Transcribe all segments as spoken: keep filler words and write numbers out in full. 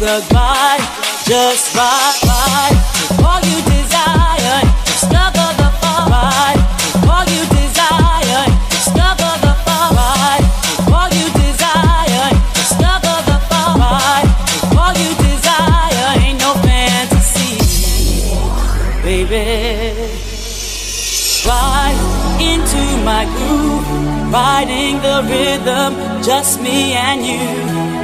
the grind, just ride, ride. Take all you desire, discover the far ride. Take all you desire, discover the far ride. Take all you desire, discover the far ride. Take all you desire, ain't no fantasy, baby. Ride into my groove, riding the rhythm, just me and you.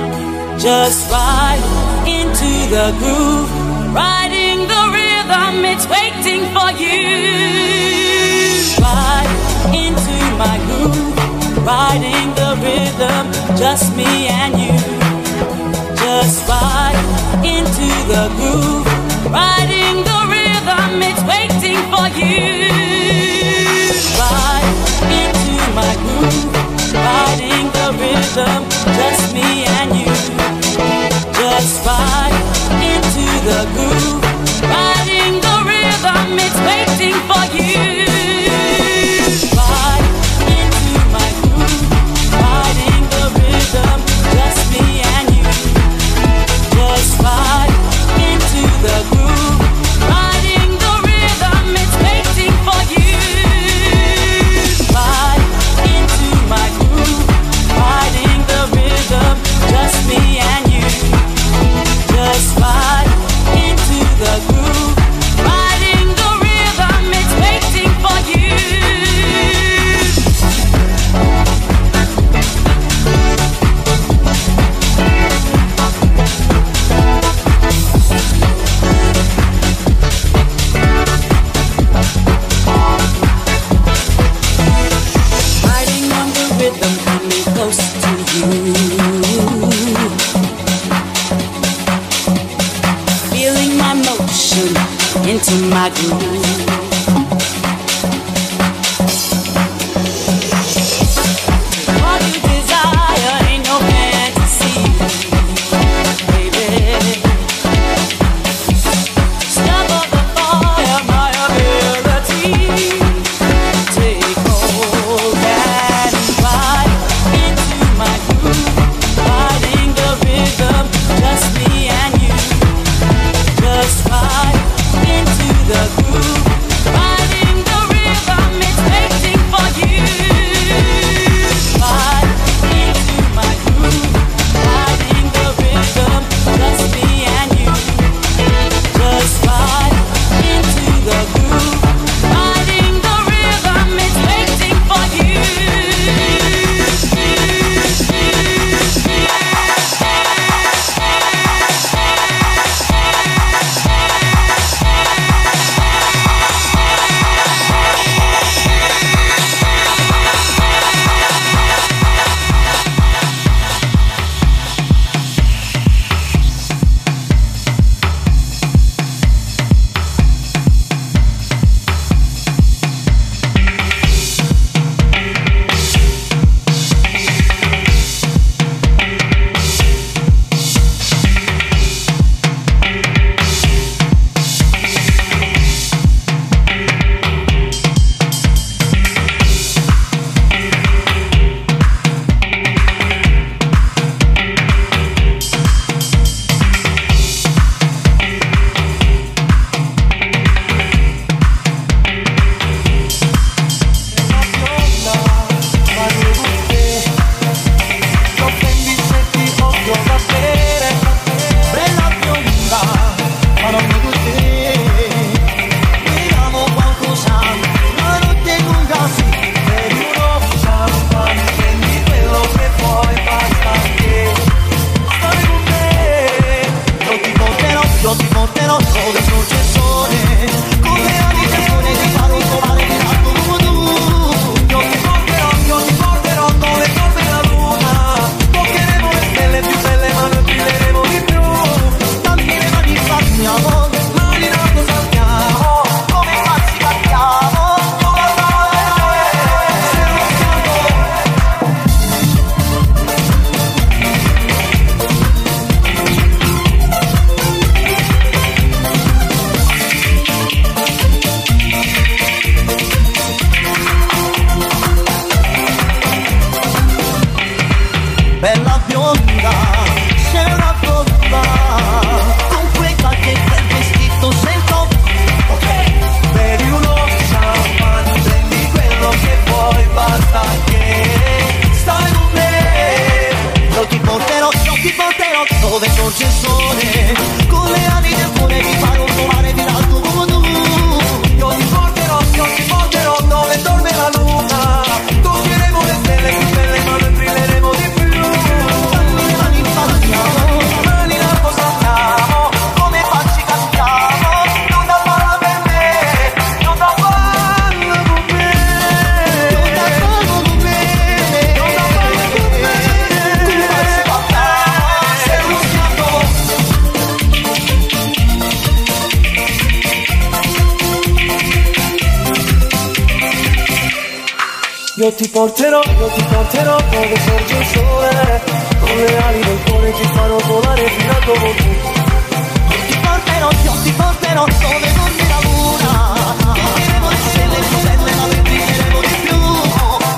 Just ride into the groove, riding the rhythm, it's waiting for you. Ride into my groove, riding the rhythm, just me and you. Just ride into the groove, riding the rhythm, it's waiting for you. Ride into my groove, riding the rhythm, just me and you. Just ride into the groove, riding the rhythm, it's waiting for you. Ride into my groove, riding the rhythm, just me and you. Just ride into the groove, riding the rhythm, it's waiting for you. Ride into my groove, riding the rhythm, just me and you. Just ride into the groove, riding the rhythm, it's waiting for you. Riding on the rhythm, coming close to you. Feeling my motion into my groove. All you desire ain't no fantasy, baby. Stumble the fire, my ability. Take hold and ride into my groove, riding the rhythm, just me and you. Just ride into the groove. Io ti porterò, io ti porterò dove sorge il sole, con le ali del cuore ti farò volare fino a dove vuoi. Io ti porterò, io ti porterò dove sorge la luna, metteremo le stelle, le stelle ma ne brilleremo di più.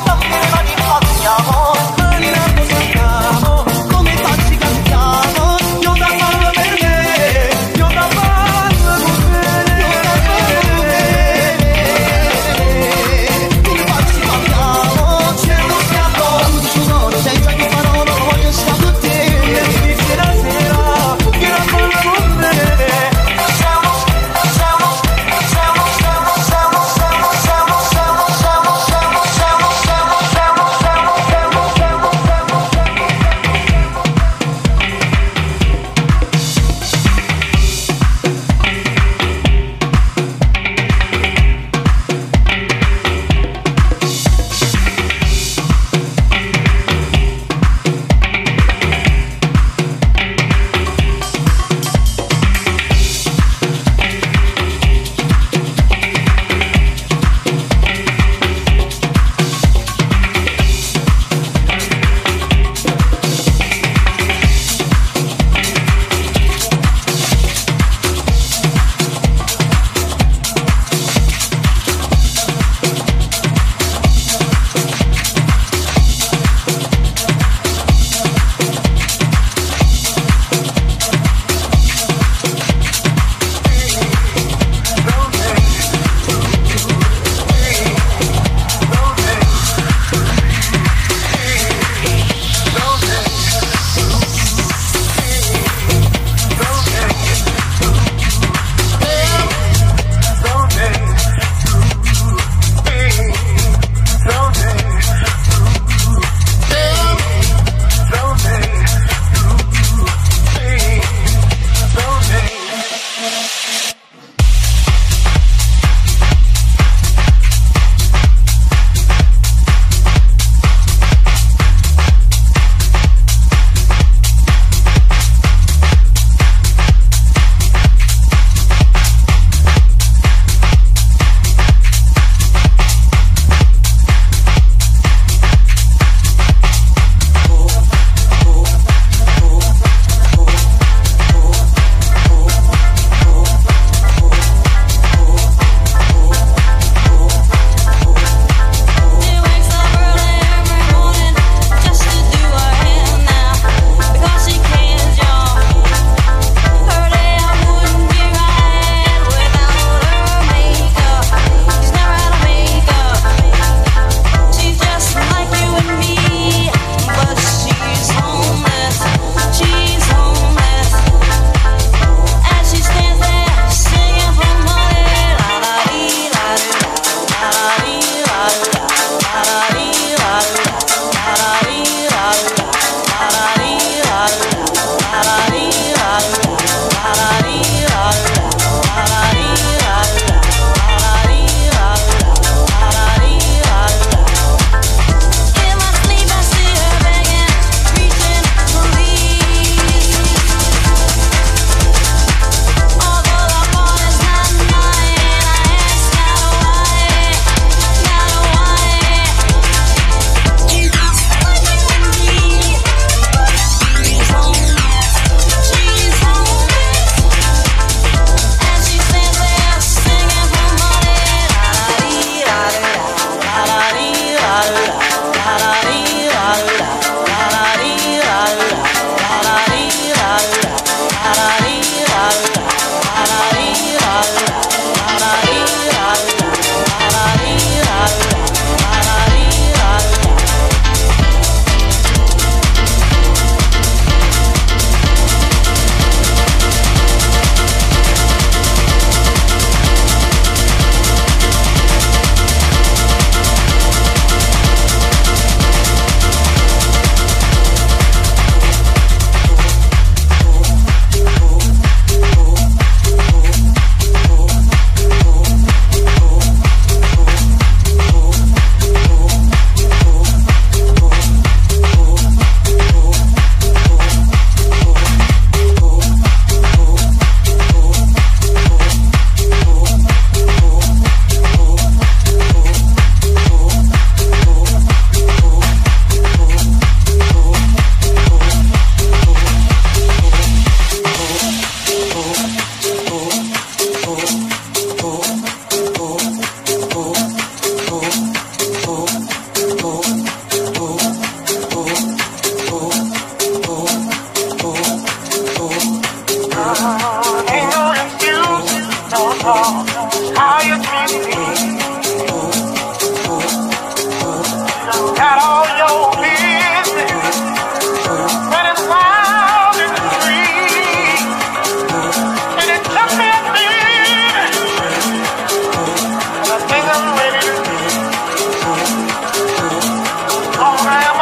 Dammi le mani, andiamo, mani l'alto saltiamo, come facci cantiamo. Io da farlo per me, io da farlo con me, io da farlo per me, come facci cantiamo. C'è uno schiavo, tu dici no, lo sai già che farò, non voglio stare con te. Sera, sera, che la farò.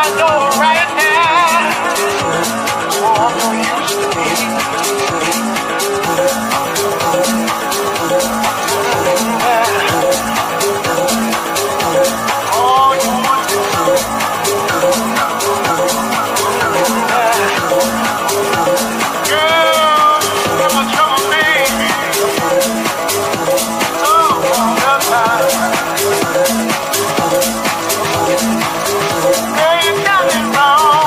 Girl, you've done it wrong.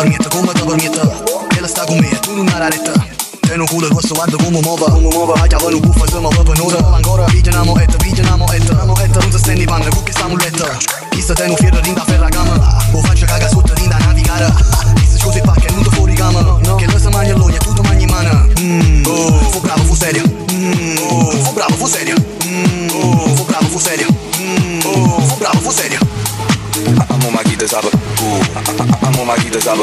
varnietta, come da varnietta, che la sta con me, tu non hai la retta. Te non culo il vostro guardo come muova, come muova, hai chiavato un buffo, se mi va per un'ora, ancora, vige una moetta, vige una moetta, una moetta, non si stendi panna, con che sta mulletta. Chi sta te non fiera rinda ferra camera, o faccia caga sotto rinda navigare, chi sta sciusi fa che non ti fuori camera, che la sa magna l'ogna, tutto magna in mano. Mmm, oh, fu bravo, fu serio, mmm, oh, fu bravo, fu serio, mmm, oh, fu bravo, fu serio, mmm, oh, fu bravo, fu serio. Amo ma chi te sabe, amo ma chi te sabe,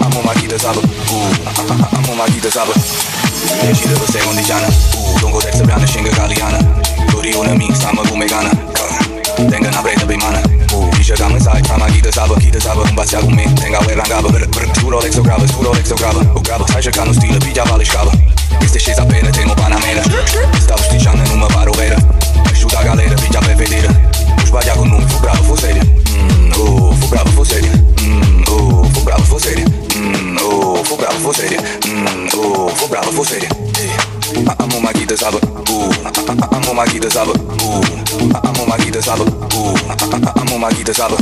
amo ma chi te sabe, amo ma chi te sabe. Decide per sei condiciana, lungo terza piana scinga caliana, Lorione mix ama come cana, tenga una preta bimana, dice che mi sai, ama chi te sabe, chi te sabe, non bazia con me, tenga guerra in capo, suro l'exo grave, suro l'exo grave, o grave, sai cercando stile, piglia vale scava, questa è scesa appena, temo panamera, stavo sticciando e non mi paro vera, asciuta galera, piglia per vedere, non sbaglia con noi, fu bravo, fu serio. Oh, fu bravo, fu serio. Mm, oh, fu bravo, fu serio. Mm, oh, fu bravo, fu serio. Mm, oh, fu bravo, fu serio. Amo ma chi te sabe. Amo ma chi te sabe. Amo ma chi te sabe. Amo ma chi te sabe.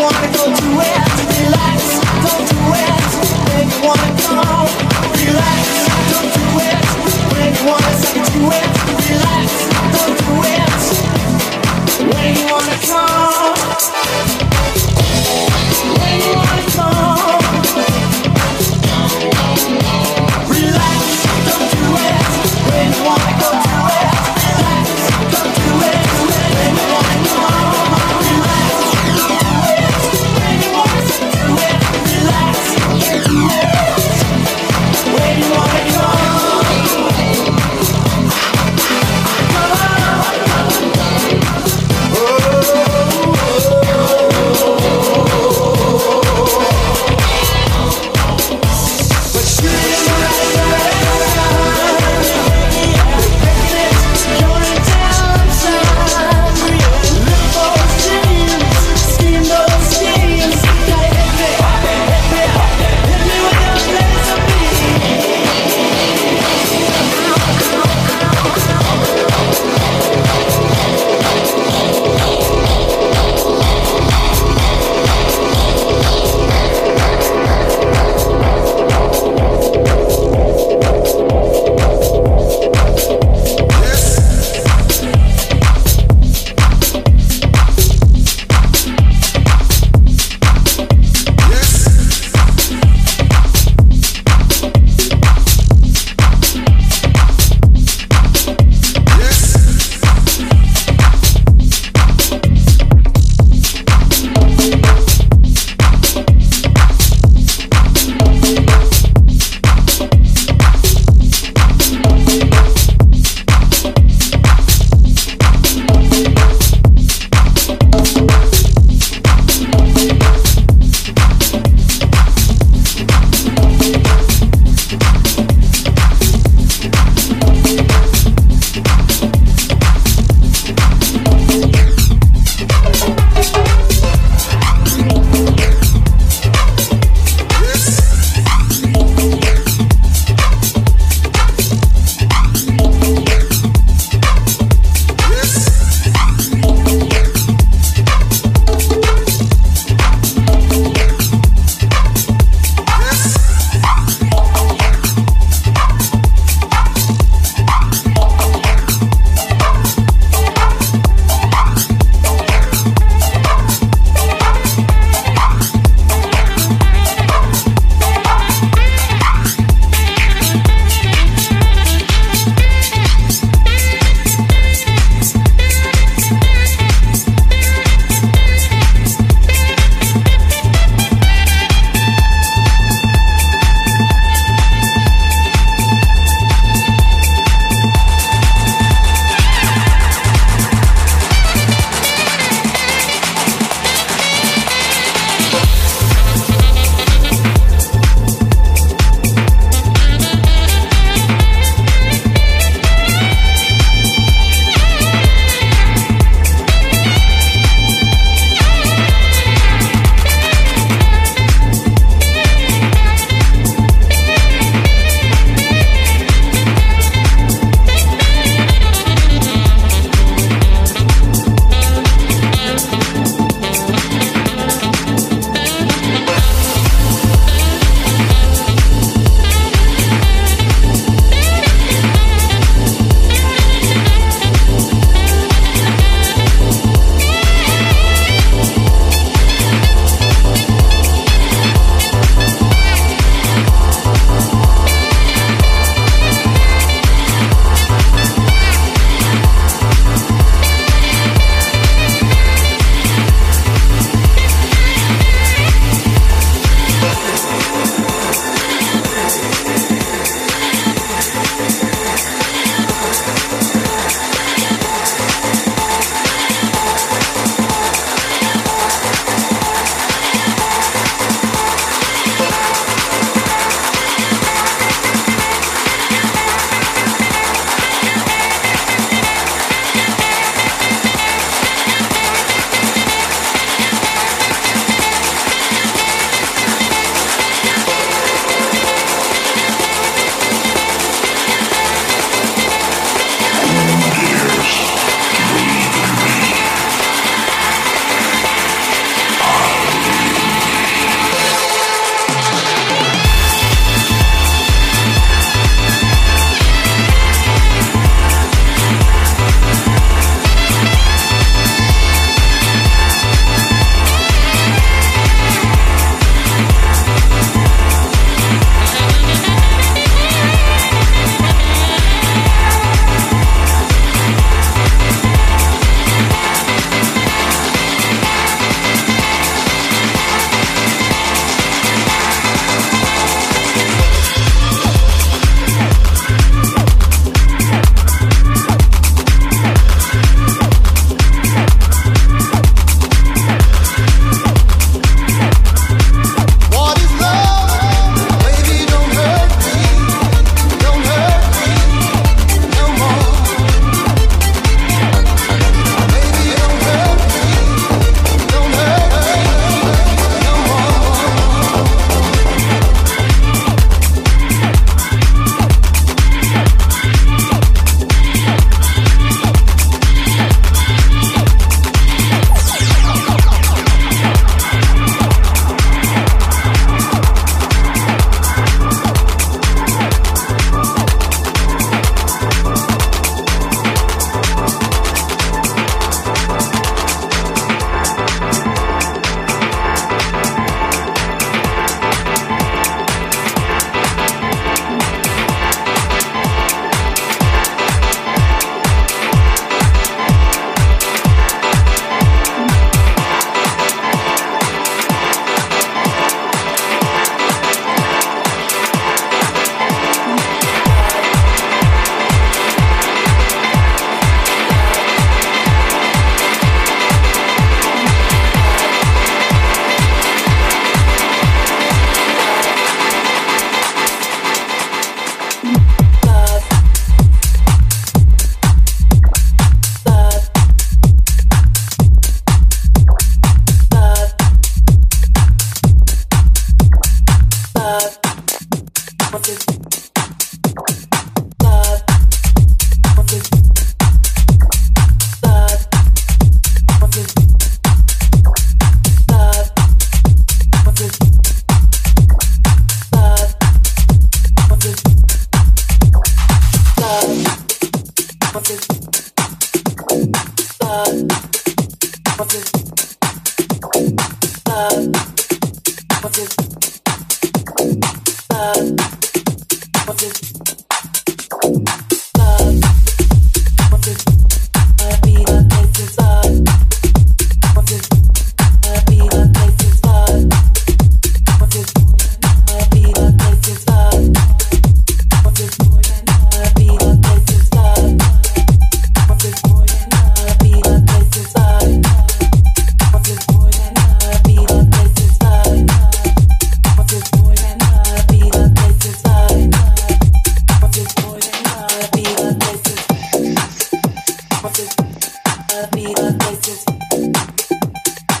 Anyone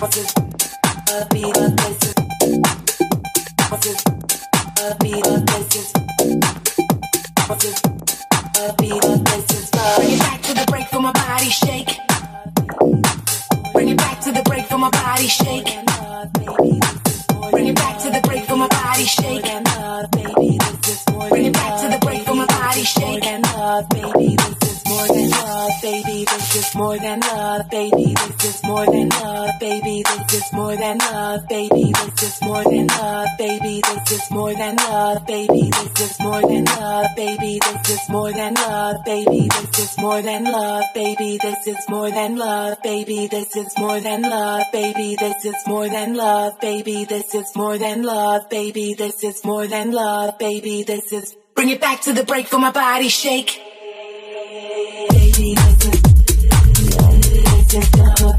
Baby, this is more than love. Baby, this is more than love. Baby, this is more than love. Baby, this is more than love. Baby, this is more than love. Baby, this is more than love. Baby, this is more than love. Baby, this is more than love. Baby, this is more than love. Baby, this is bring it back to the break for my body shake. Baby, this is this is love.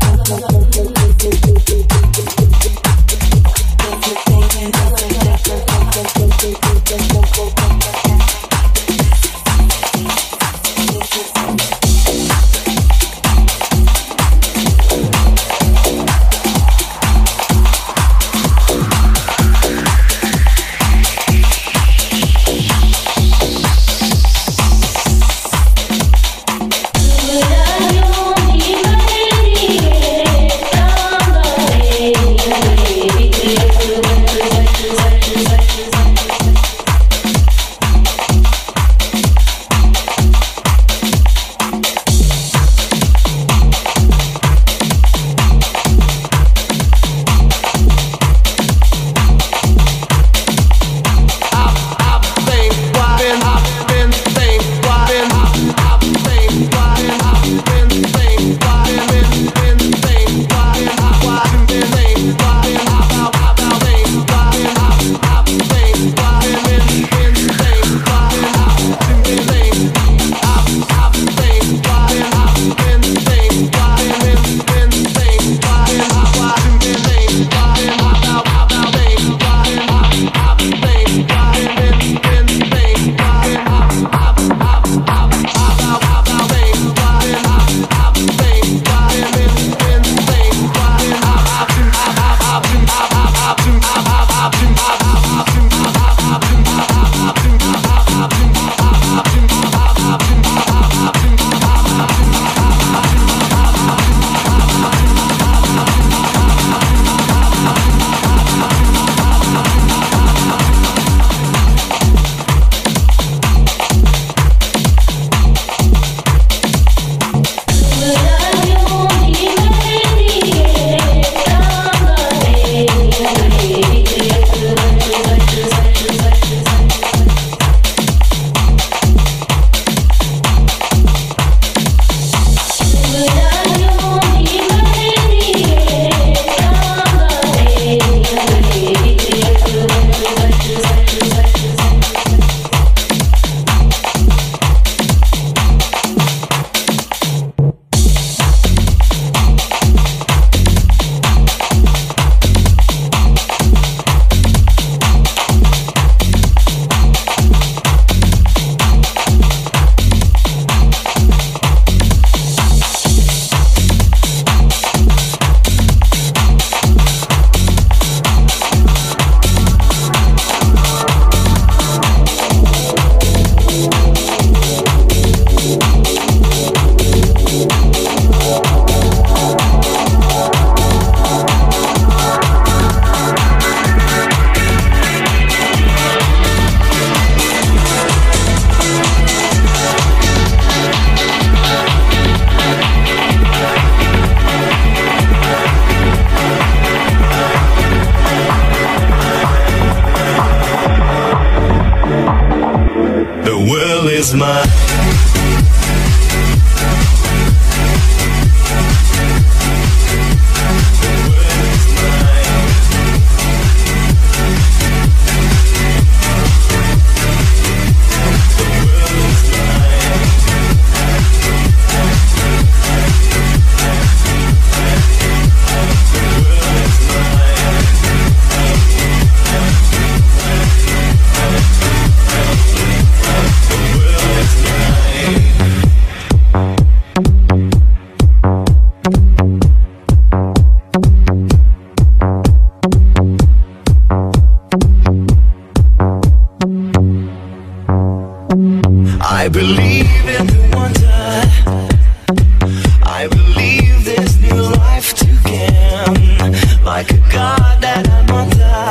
like a god that I'm under.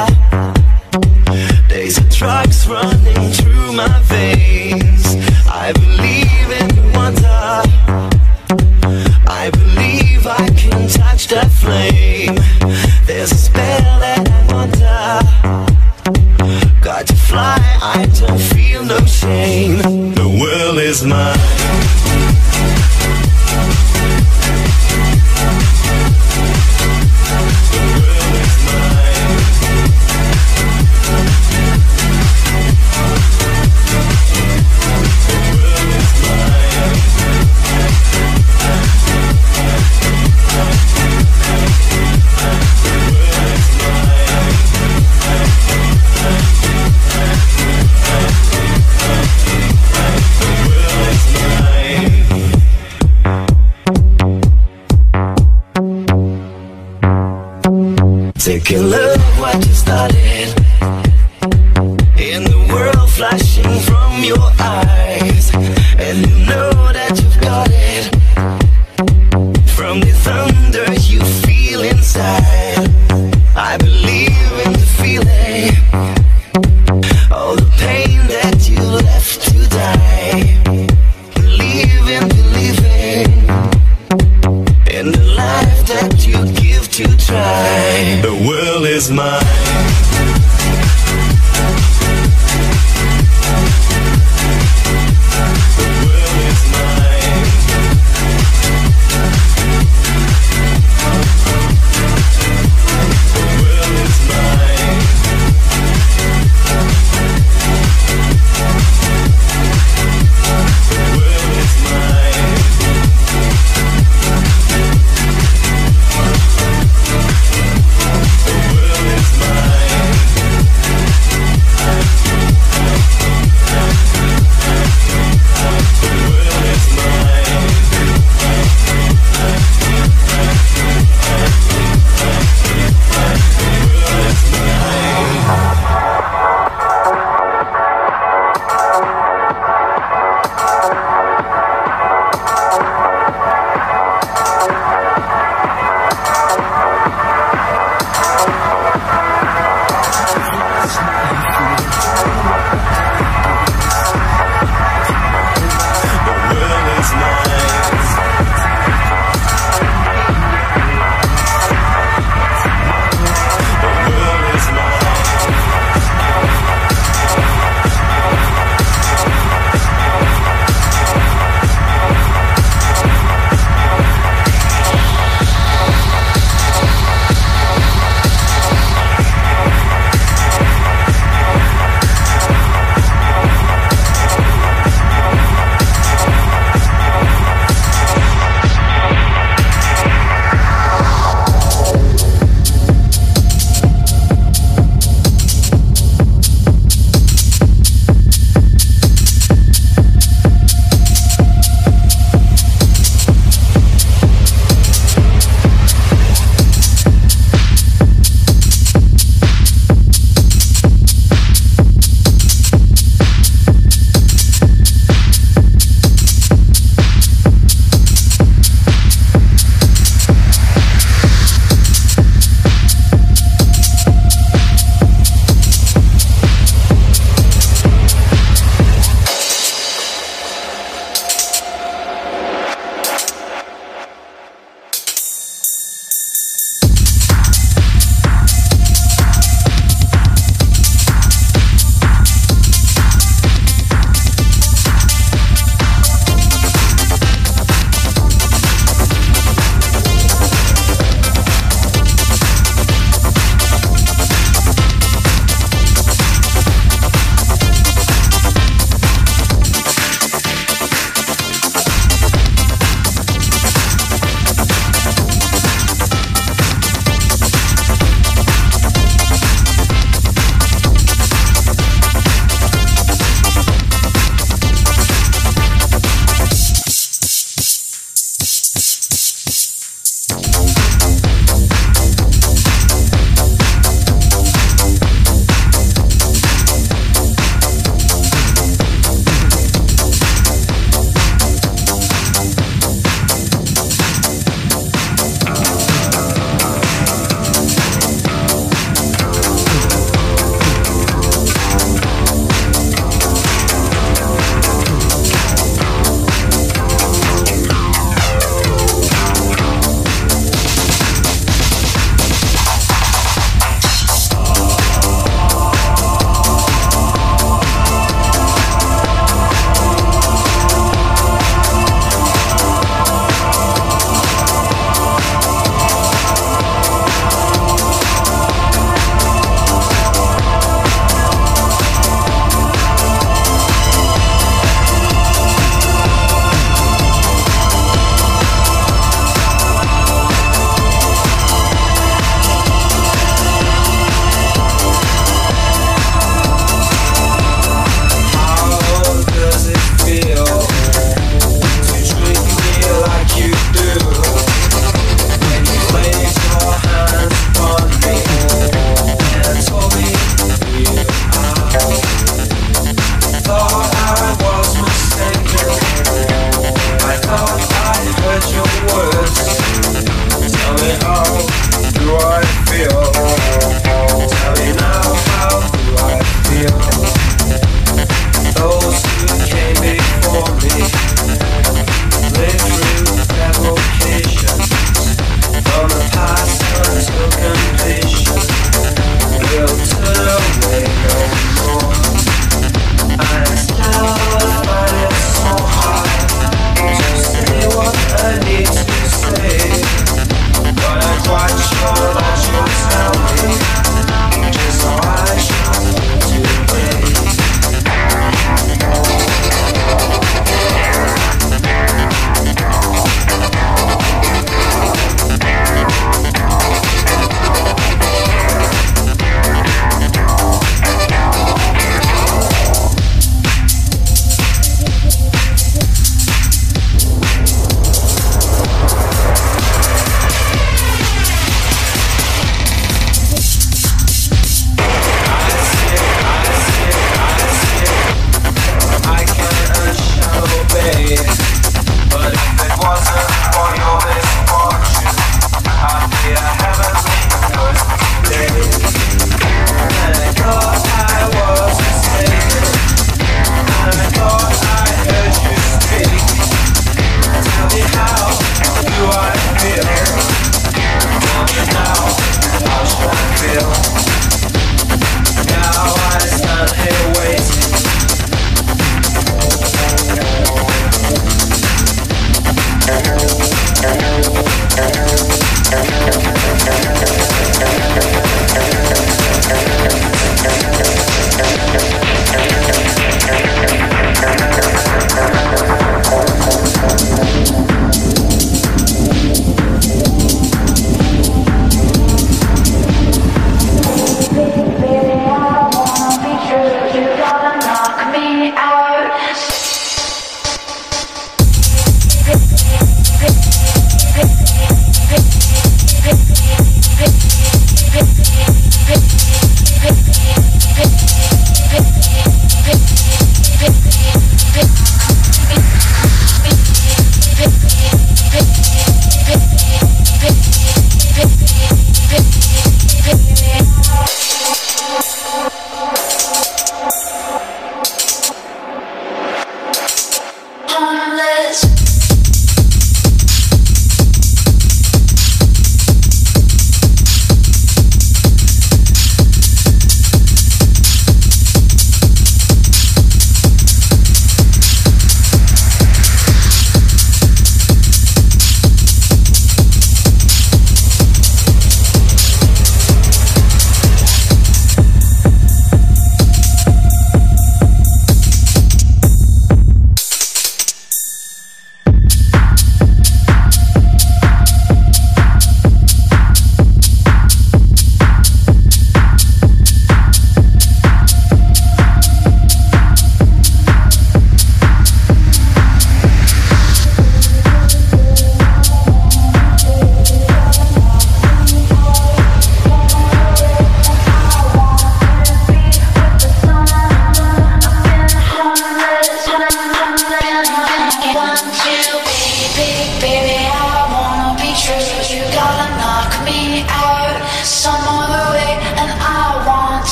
Days of drugs running through my veins. I believe in wonder. I believe I can touch the flame. There's a spell that I'm under. Got to fly, I don't feel no shame. The world is mine. Take a look what you started. In the world flashing from your eyes. And you know that you've got it. From the thunder you feel inside. I believe in the feeling. All the pain that you left to die. Believe in believing. In the life that you give to try. The world is mine. Mine.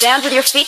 Stand with your feet